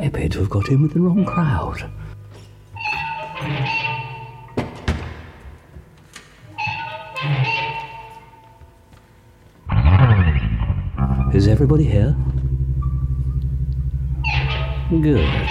I appear to have got in with the wrong crowd. Is everybody here? Good.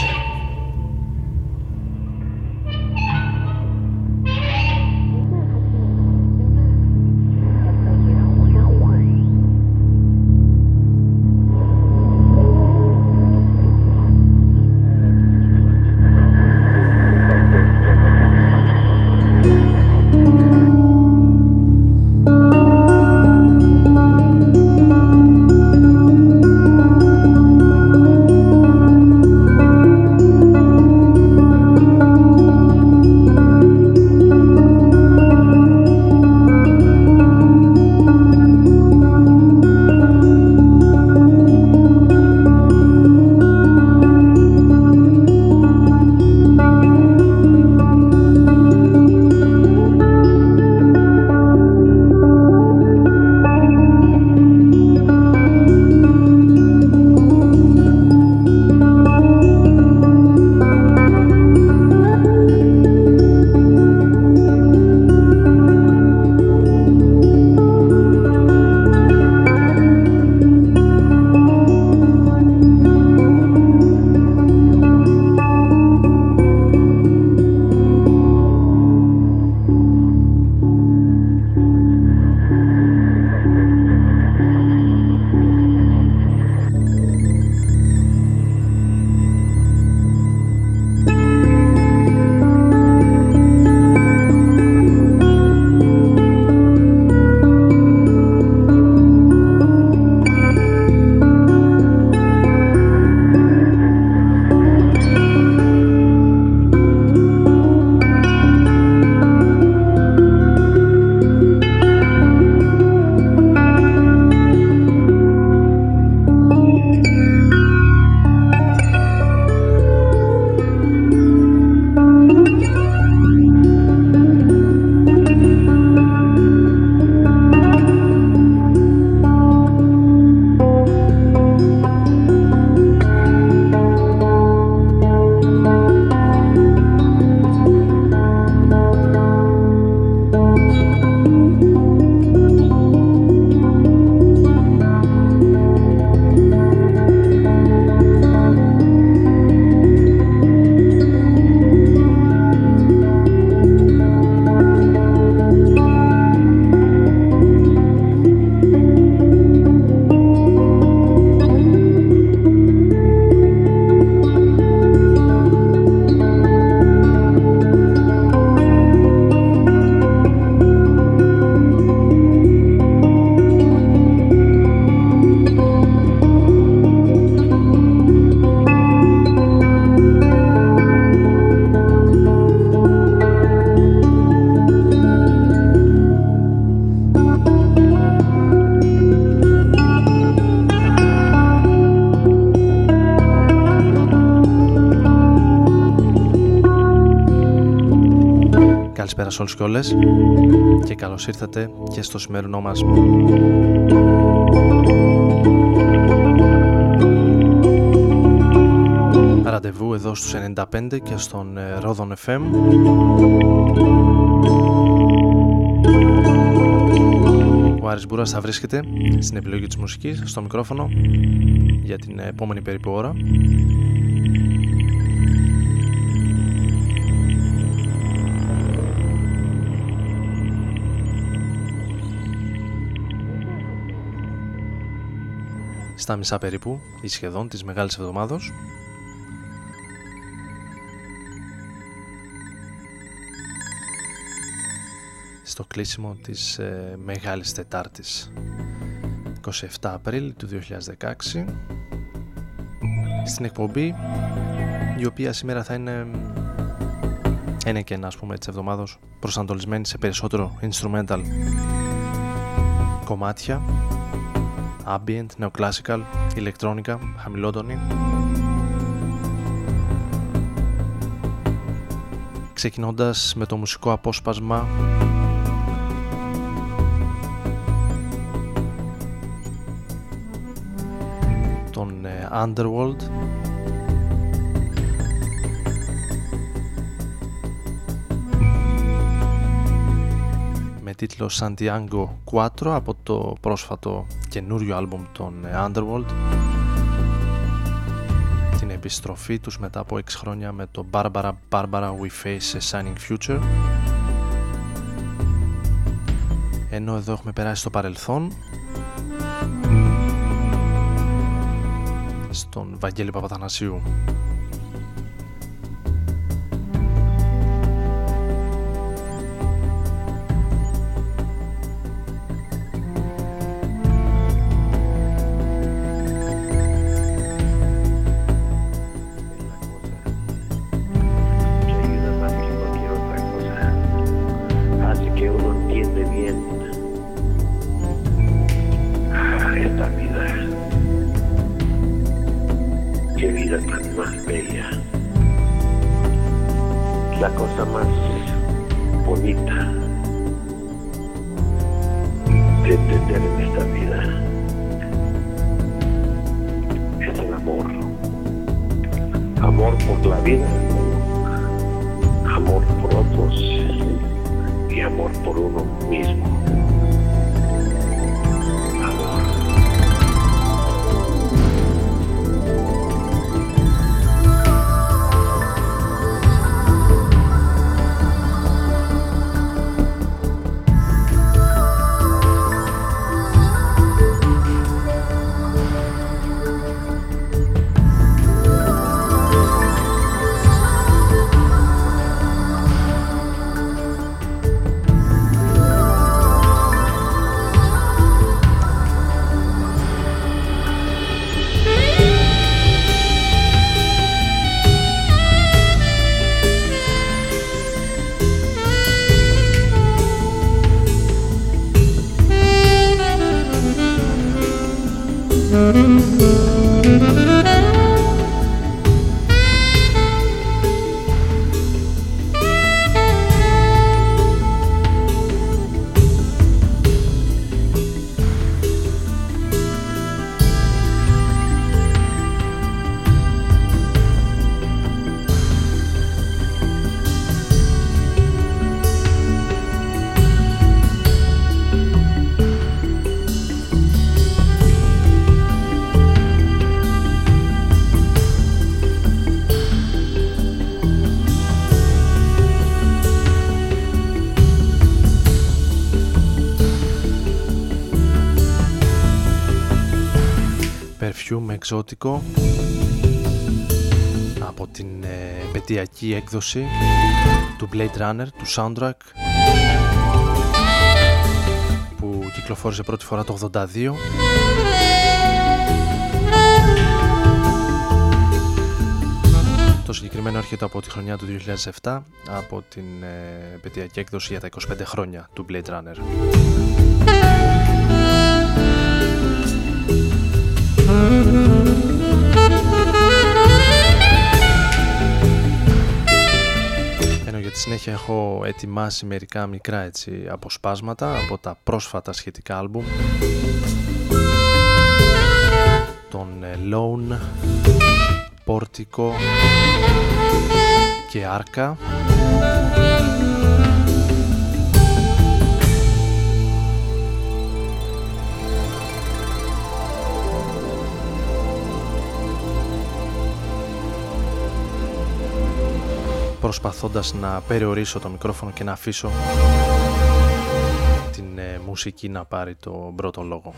Σε όλους και όλες και καλώς ήρθατε και στο σημερινό μας. Ραντεβού εδώ στους 95 και στον Rodon FM. Ο Άρης Μπούρας θα βρίσκεται στην επιλογή της μουσικής, στο μικρόφωνο για την επόμενη περίπου ώρα. Στα μισά περίπου ή σχεδόν της Μεγάλης Εβδομάδος. Στο κλείσιμο της Μεγάλης Τετάρτης 27 Απρίλη του 2016. Στην εκπομπή η οποία σήμερα θα είναι ένα και ένα, ας πούμε, της εβδομάδος, προσανατολισμένη σε περισσότερο instrumental κομμάτια. Ambient, neoclassical, ηλεκτρόνικα, χαμηλότονη. Ξεκινώντας με το μουσικό απόσπασμα των Underworld τίτλο San Diego Quattro από το πρόσφατο καινούριο άλμπουμ των Underworld, την επιστροφή τους μετά από 6 χρόνια με το Barbara Barbara We Face A Shining Future. Ενώ εδώ έχουμε περάσει στο παρελθόν, στον Βαγγέλη Παπαθανασίου. Εξώτικο από την επαιτειακή έκδοση του Blade Runner, του soundtrack που κυκλοφόρησε πρώτη φορά το 82, το συγκεκριμένο έρχεται από τη χρονιά του 2007, από την επαιτειακή έκδοση για τα 25 χρόνια του Blade Runner. Ενώ για τη συνέχεια έχω ετοιμάσει μερικά μικρά έτσι αποσπάσματα από τα πρόσφατα σχετικά άλμπουμ των Lone, Portico και Arca. Προσπαθώντας να περιορίσω το μικρόφωνο και να αφήσω την μουσική να πάρει τον πρώτο λόγο.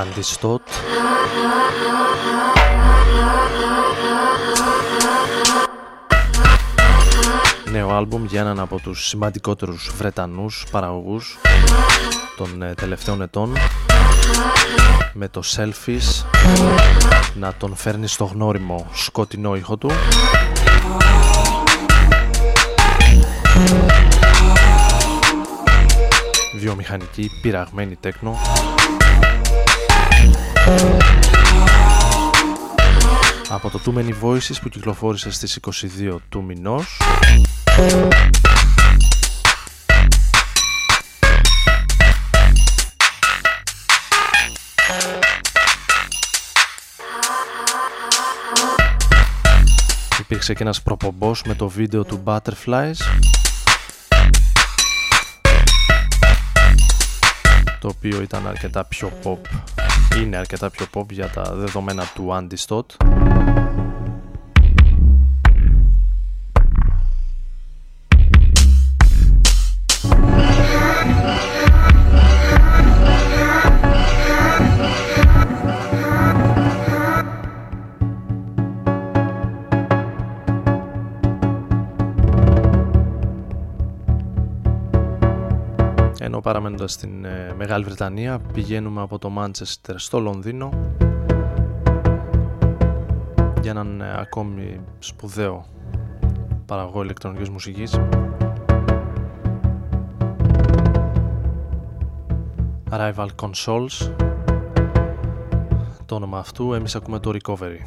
Antistot. Νέο άλμπουμ για έναν από τους σημαντικότερους Βρετανούς παραγωγούς των τελευταίων ετών, με το Selfies να τον φέρνει στο γνώριμο σκοτεινό ήχο του. Βιομηχανική, πειραγμένη τέκνο, από το Too Many Voices που κυκλοφόρησε στις 22 του μηνός. Υπήρξε και ένας προπομπός με το βίντεο του Butterflies, το οποίο ήταν αρκετά πιο pop, είναι αρκετά πιο pop για τα δεδομένα του Antistot. Παραμένοντας στην Μεγάλη Βρετανία, πηγαίνουμε από το Μάντσεστερ στο Λονδίνο για έναν ακόμη σπουδαίο παραγωγό ηλεκτρονικής μουσικής. Rival Consoles, το όνομα αυτού, εμείς ακούμε το Recovery.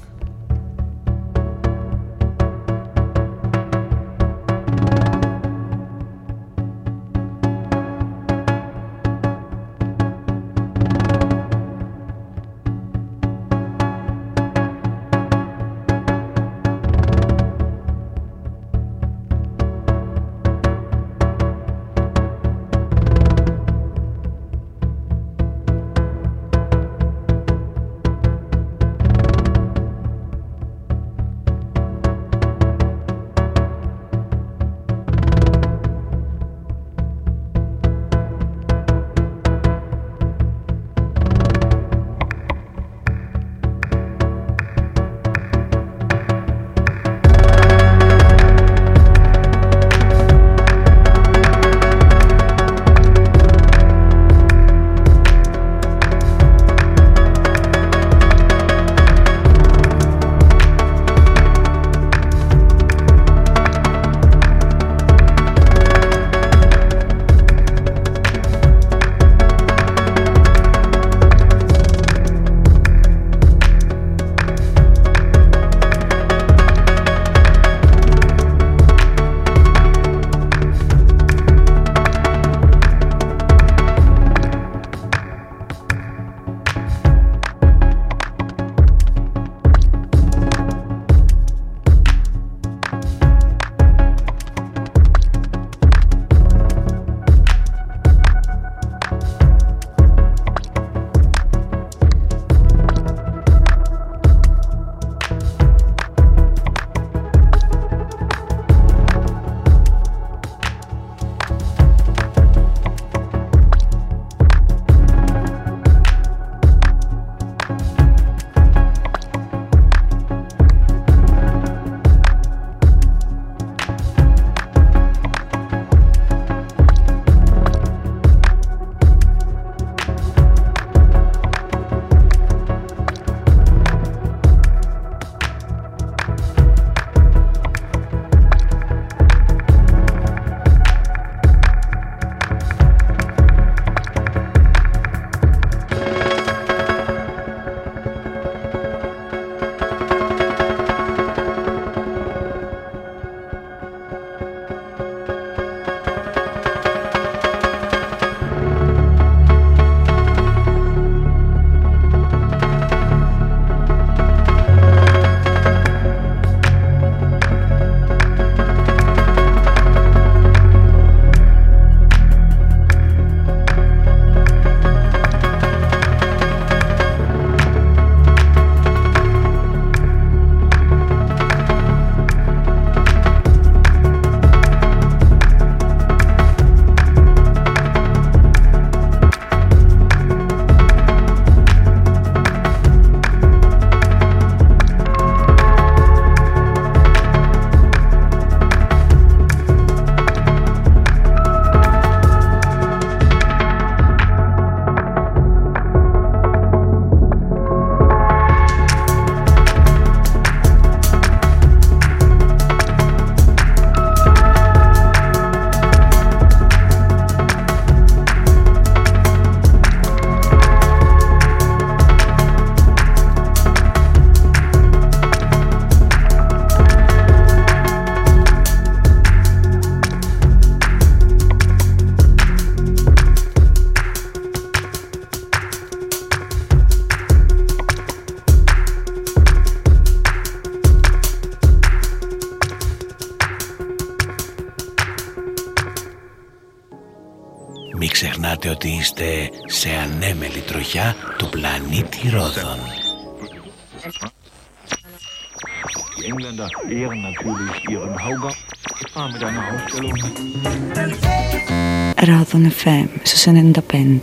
Νιώθετε ότι είστε σε ανέμελη τροχιά του πλανήτη Ρόδων. Ρόδων FM στους 95.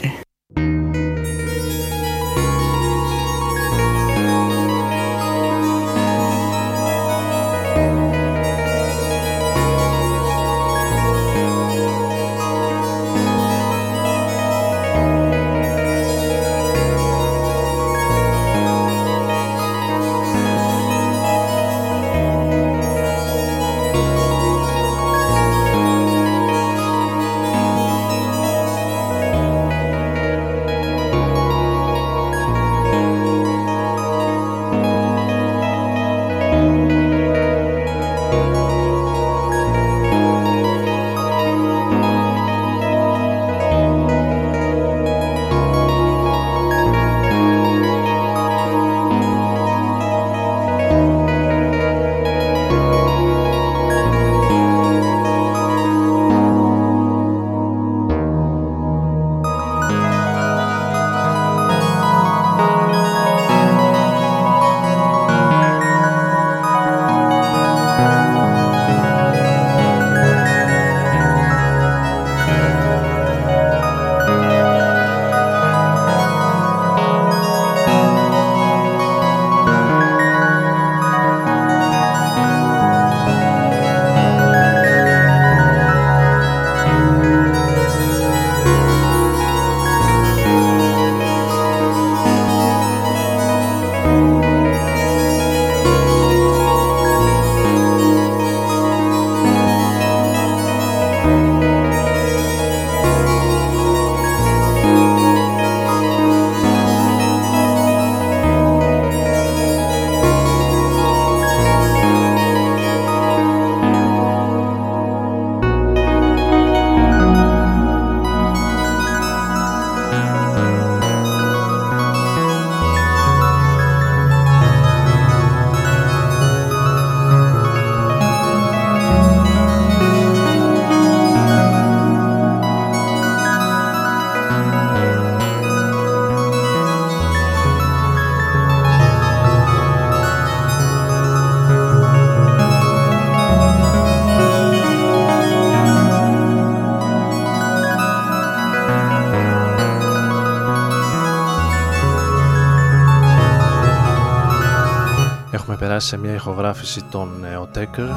Σε μια ηχογράφηση των Otaker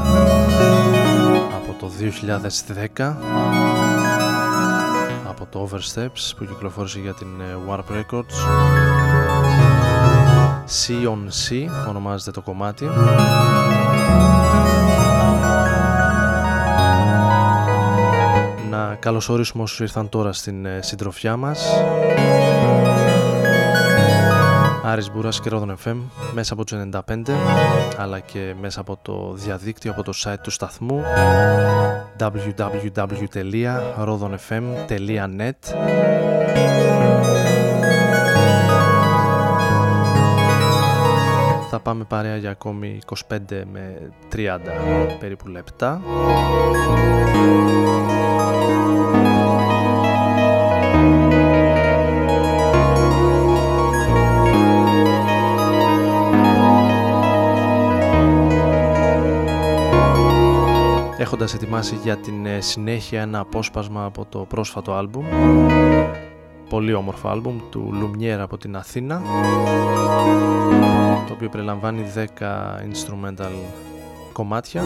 από το 2010 από το Oversteps που κυκλοφόρησε για την Warp Records. C on C ονομάζεται το κομμάτι. Να καλωσορίσουμε όσους ήρθαν τώρα στην συντροφιά μας. Άρης Μπούρας και Rodon FM μέσα από τους 95 αλλά και μέσα από το διαδίκτυο, από το site του σταθμού www.rodonfm.net. Θα πάμε παρέα για ακόμη 25 με 30 περίπου λεπτά. Έχοντας ετοιμάσει για την συνέχεια ένα απόσπασμα από το πρόσφατο άλμπουμ, πολύ όμορφο άλμπουμ του Lumiere από την Αθήνα, το οποίο περιλαμβάνει 10 instrumental κομμάτια.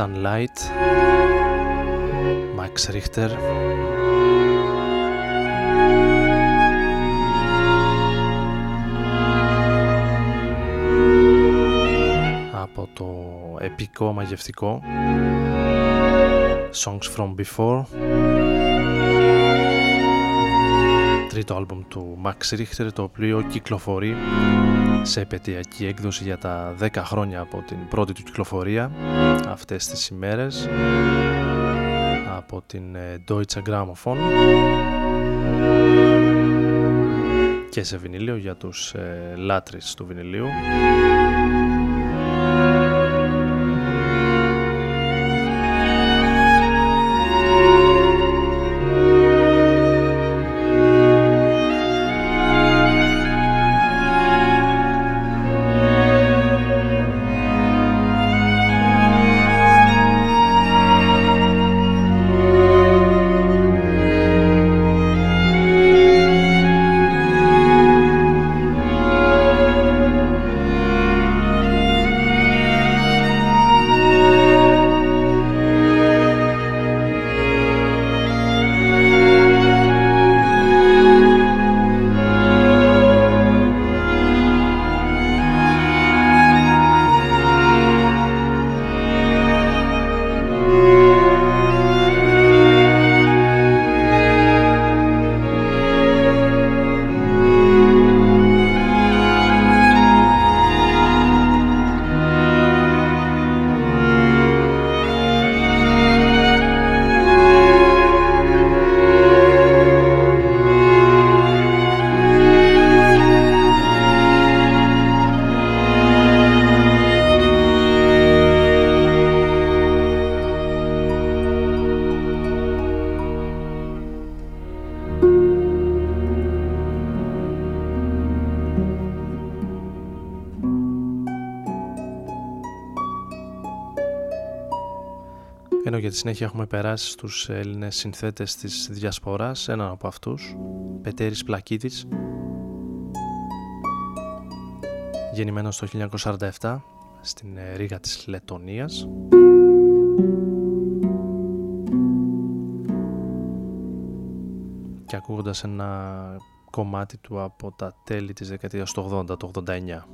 Sunlight, Max Richter. Από το επικό μαγευτικό Songs from before, τρίτο άλμπουμ του Max Richter, το οποίο κυκλοφορεί σε επαιτειακή έκδοση για τα 10 χρόνια από την πρώτη του κυκλοφορία αυτές τις ημέρες από την Deutsche Grammophon και σε βινίλιο για τους λάτρεις του βινιλίου. Στη συνέχεια έχουμε περάσει στους Έλληνες συνθέτες της Διασποράς, έναν από αυτούς, Πετέρης Πλακίτης, γεννημένος το 1947 στην Ρήγα της Λετονίας. Και ακούγοντας ένα κομμάτι του από τα τέλη της δεκαετίας του 80, το 89.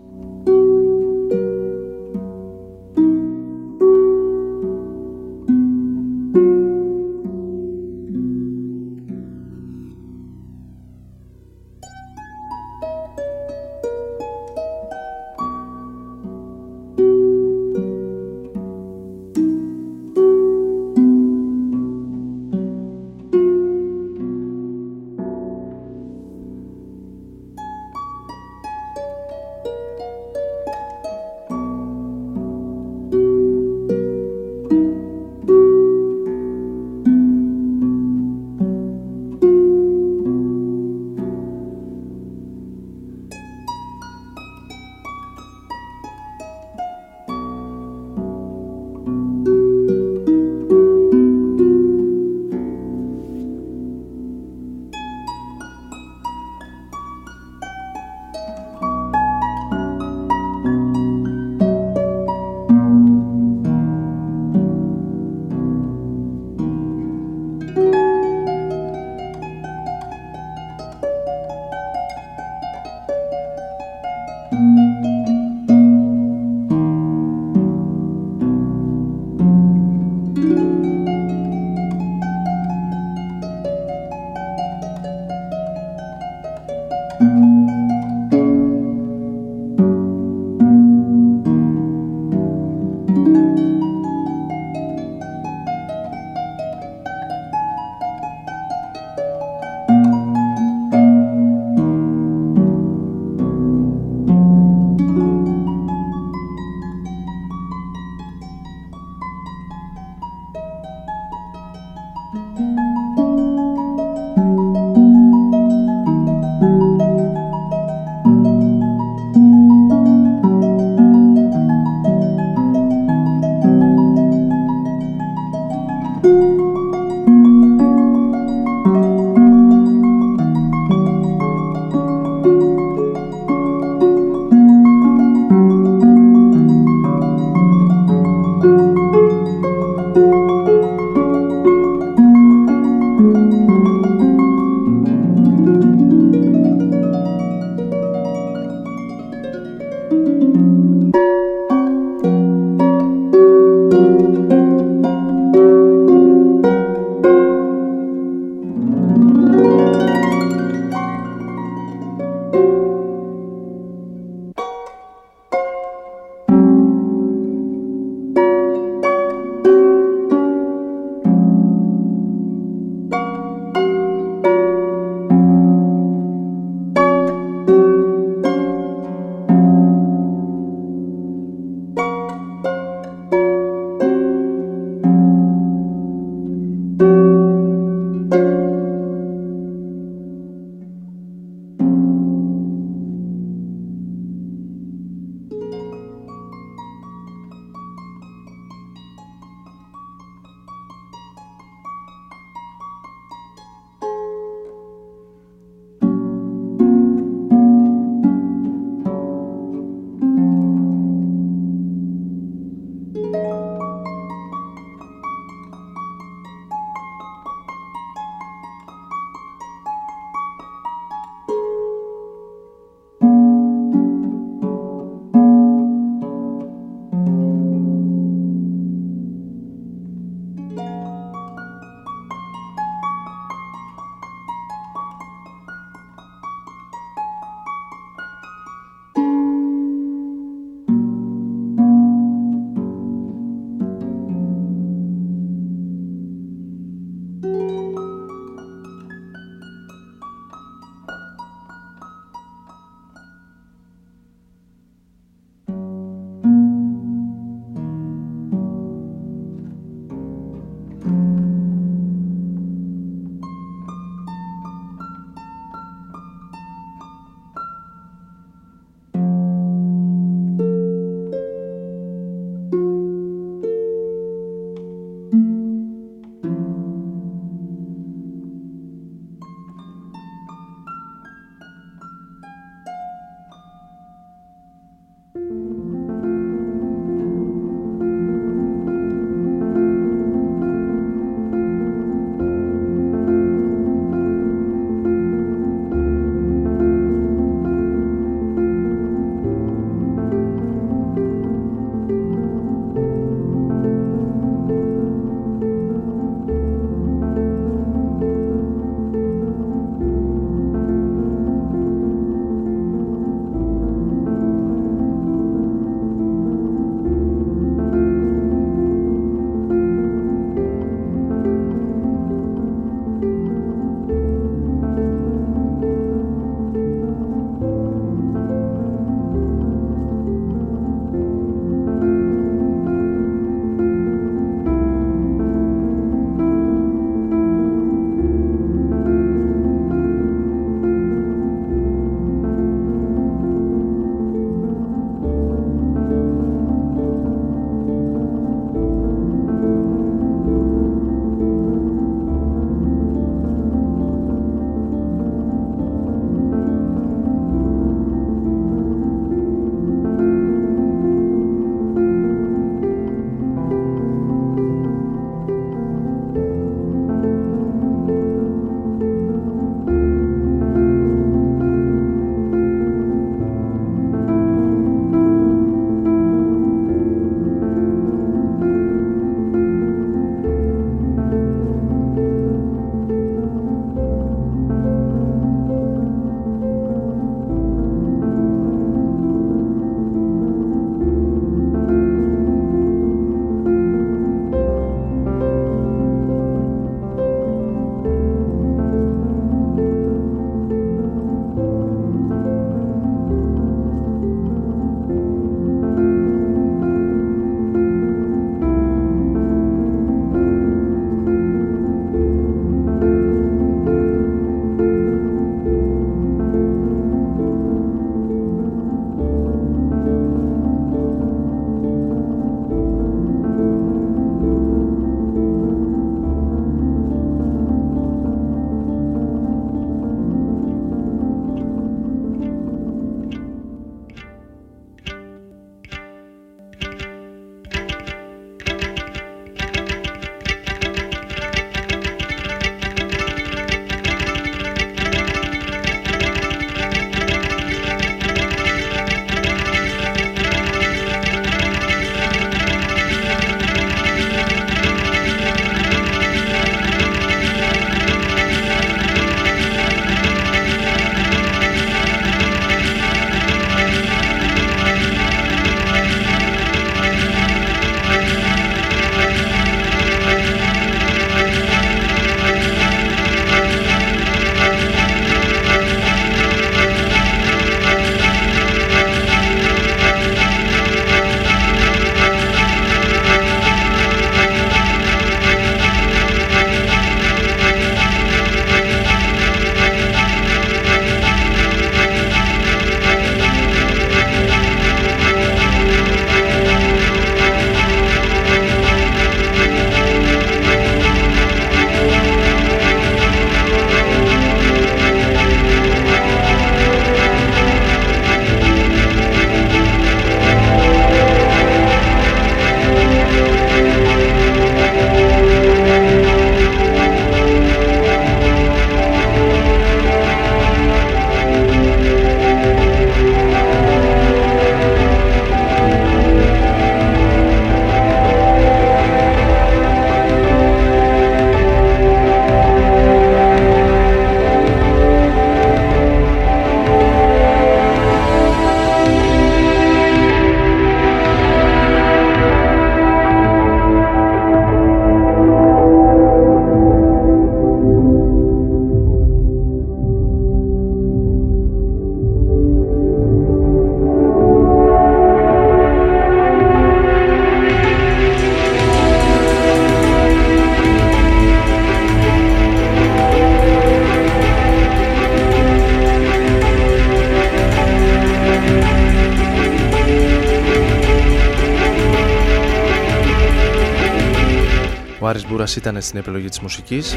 Μπούρας ήταν στην επιλογή της μουσικής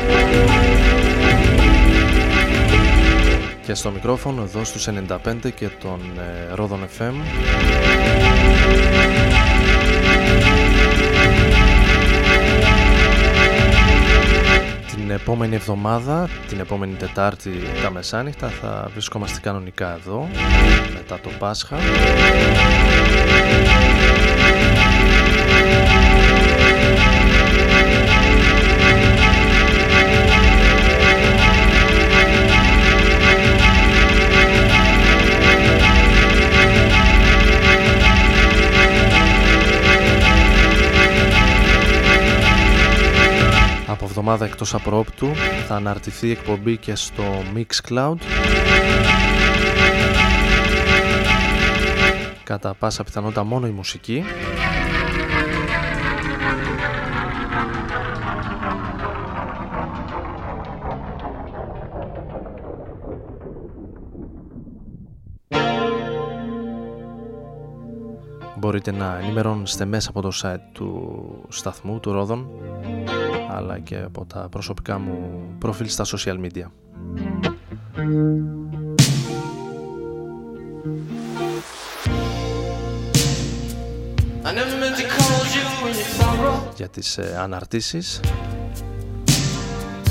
και στο μικρόφωνο εδώ στους 95 και τον Rodon FM. Την επόμενη εβδομάδα, την επόμενη Τετάρτη τα μεσάνυχτα θα βρισκόμαστε κανονικά εδώ μετά το Πάσχα. Από εβδομάδα εκτός απρόπτου θα αναρτηθεί η εκπομπή και στο Mixcloud. Κατά πάσα πιθανότητα μόνο η μουσική. Μπορείτε να ενημερώνεστε μέσα από το site του σταθμού, του Rodon, αλλά και από τα προσωπικά μου προφίλ στα social media. Για τις αναρτήσεις.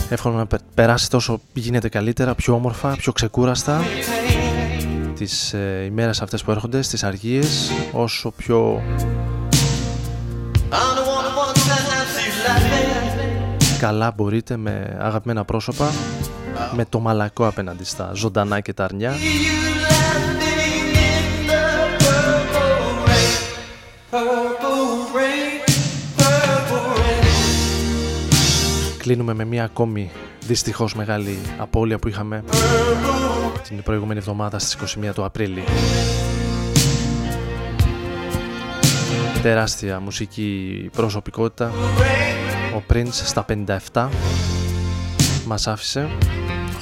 Εύχομαι να περάσετε όσο γίνεται καλύτερα, πιο όμορφα, πιο ξεκούραστα τις ημέρες αυτές που έρχονται, στις αργίες, όσο πιο καλά μπορείτε, με αγαπημένα πρόσωπα, με το μαλακό απέναντι στα ζωντανά και τα αρνιά. Κλείνουμε με μια ακόμη δυστυχώς μεγάλη απώλεια που είχαμε την προηγούμενη εβδομάδα στις 21 του Απρίλη. Τεράστια μουσική προσωπικότητα. Ο Prince στα 57 μας άφησε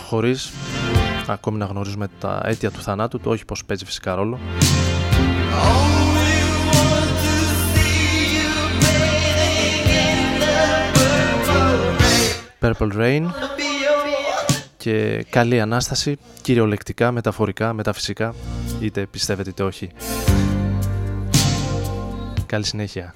χωρίς ακόμη να γνωρίζουμε τα αίτια του θανάτου του, όχι πως παίζει φυσικά ρόλο. Purple Rain και καλή Ανάσταση, κυριολεκτικά, μεταφορικά, μεταφυσικά, είτε πιστεύετε είτε όχι. Καλή συνέχεια.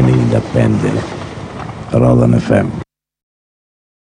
and independent. Rodon FM.